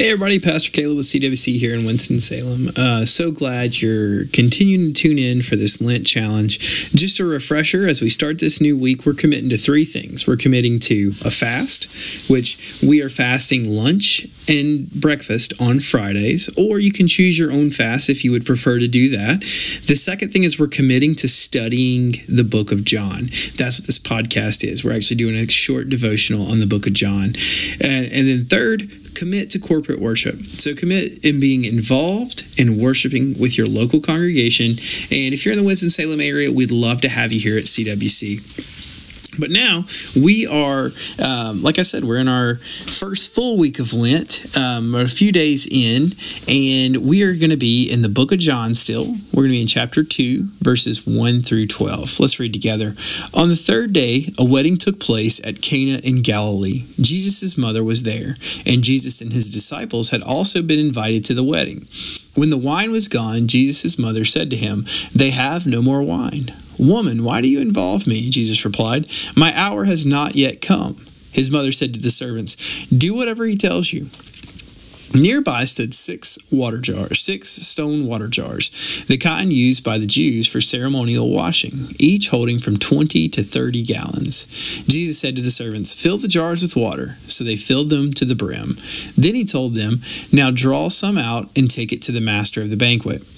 Hey everybody, Pastor Caleb with CWC here in Winston-Salem. So glad you're continuing to tune in for this Lent challenge. Just a refresher, as we start this new week, we're committing to three things. We're committing to a fast, which we are fasting lunch and breakfast on Fridays, or you can choose your own fast if you would prefer to do that. The second thing is we're committing to studying the book of John. That's what this podcast is. We're actually doing a short devotional on the book of John. And then third, commit to corporate worship. So commit in being involved in worshiping with your local congregation. And if you're in the Winston-Salem area, we'd love to have you here at CWC. But now we are, like I said, we're in our first full week of Lent, a few days in, and we are going to be in the book of John still. We're going to be in chapter 2, verses 1 through 12. Let's read together. On the third day, a wedding took place at Cana in Galilee. Jesus' mother was there, and Jesus and his disciples had also been invited to the wedding. When the wine was gone, Jesus' mother said to him, "They have no more wine." "Woman, why do you involve me?" Jesus replied, "My hour has not yet come." His mother said to the servants, "Do whatever he tells you." Nearby stood six stone water jars, the kind used by the Jews for ceremonial washing, each holding from 20 to 30 gallons. Jesus said to the servants, "Fill the jars with water." So they filled them to the brim. Then he told them, "Now draw some out and take it to the master of the banquet."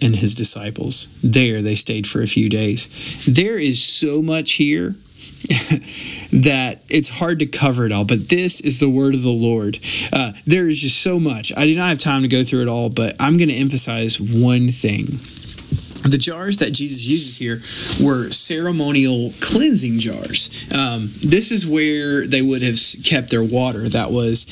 and his disciples. There they stayed for a few days. There is so much here that it's hard to cover it all, but this is the word of the Lord. There is just so much. I do not have time to go through it all, but I'm going to emphasize one thing. The jars that Jesus uses here were ceremonial cleansing jars. This is where they would have kept their water that was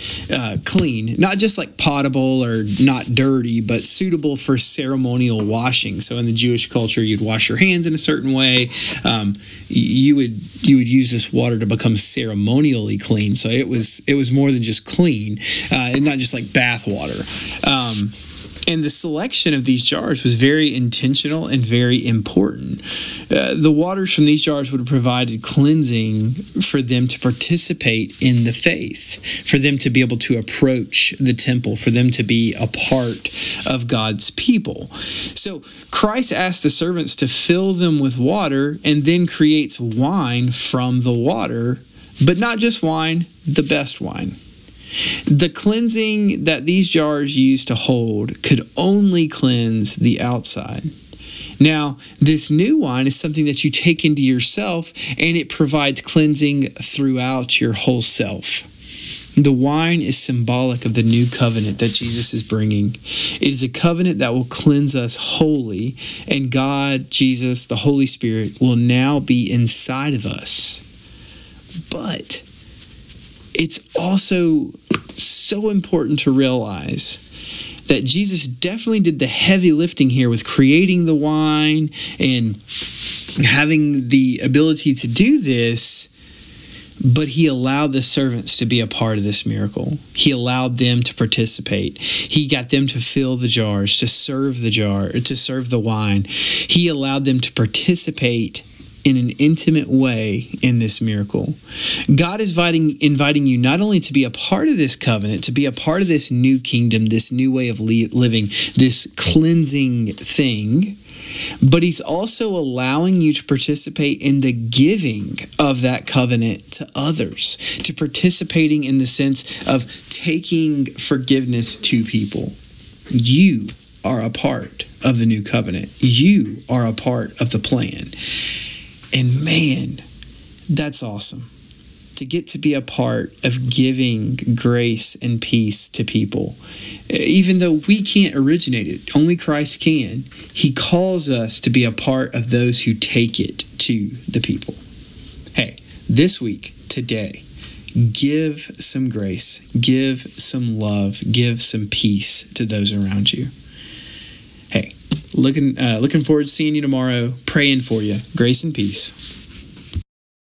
clean, not just like potable or not dirty, but suitable for ceremonial washing. So in the Jewish culture, you'd wash your hands in a certain way. You would use this water to become ceremonially clean. So it was more than just clean, and not just like bath water. And the selection of these jars was very intentional and very important. The waters from these jars would have provided cleansing for them to participate in the faith, for them to be able to approach the temple, for them to be a part of God's people. So Christ asked the servants to fill them with water and then creates wine from the water, but not just wine, the best wine. The cleansing that these jars used to hold could only cleanse the outside. Now, this new wine is something that you take into yourself, and it provides cleansing throughout your whole self. The wine is symbolic of the new covenant that Jesus is bringing. It is a covenant that will cleanse us wholly, and God, Jesus, the Holy Spirit will now be inside of us. But it's also so important to realize that Jesus definitely did the heavy lifting here with creating the wine and having the ability to do this, but he allowed the servants to be a part of this miracle. He allowed them to participate. He got them to fill the jars, to serve the jar, to serve the wine. He allowed them to participate in an intimate way in this miracle. God is inviting you not only to be a part of this covenant, to be a part of this new kingdom, this new way of living, this cleansing thing, but he's also allowing you to participate in the giving of that covenant to others, to participating in the sense of taking forgiveness to people. You are a part of the new covenant. You are a part of the plan. And man, that's awesome to get to be a part of giving grace and peace to people. Even though we can't originate it, only Christ can, he calls us to be a part of those who take it to the people. Hey, this week, today, give some grace, give some love, give some peace to those around you. Hey, looking forward to seeing you tomorrow. Praying for you. Grace and peace.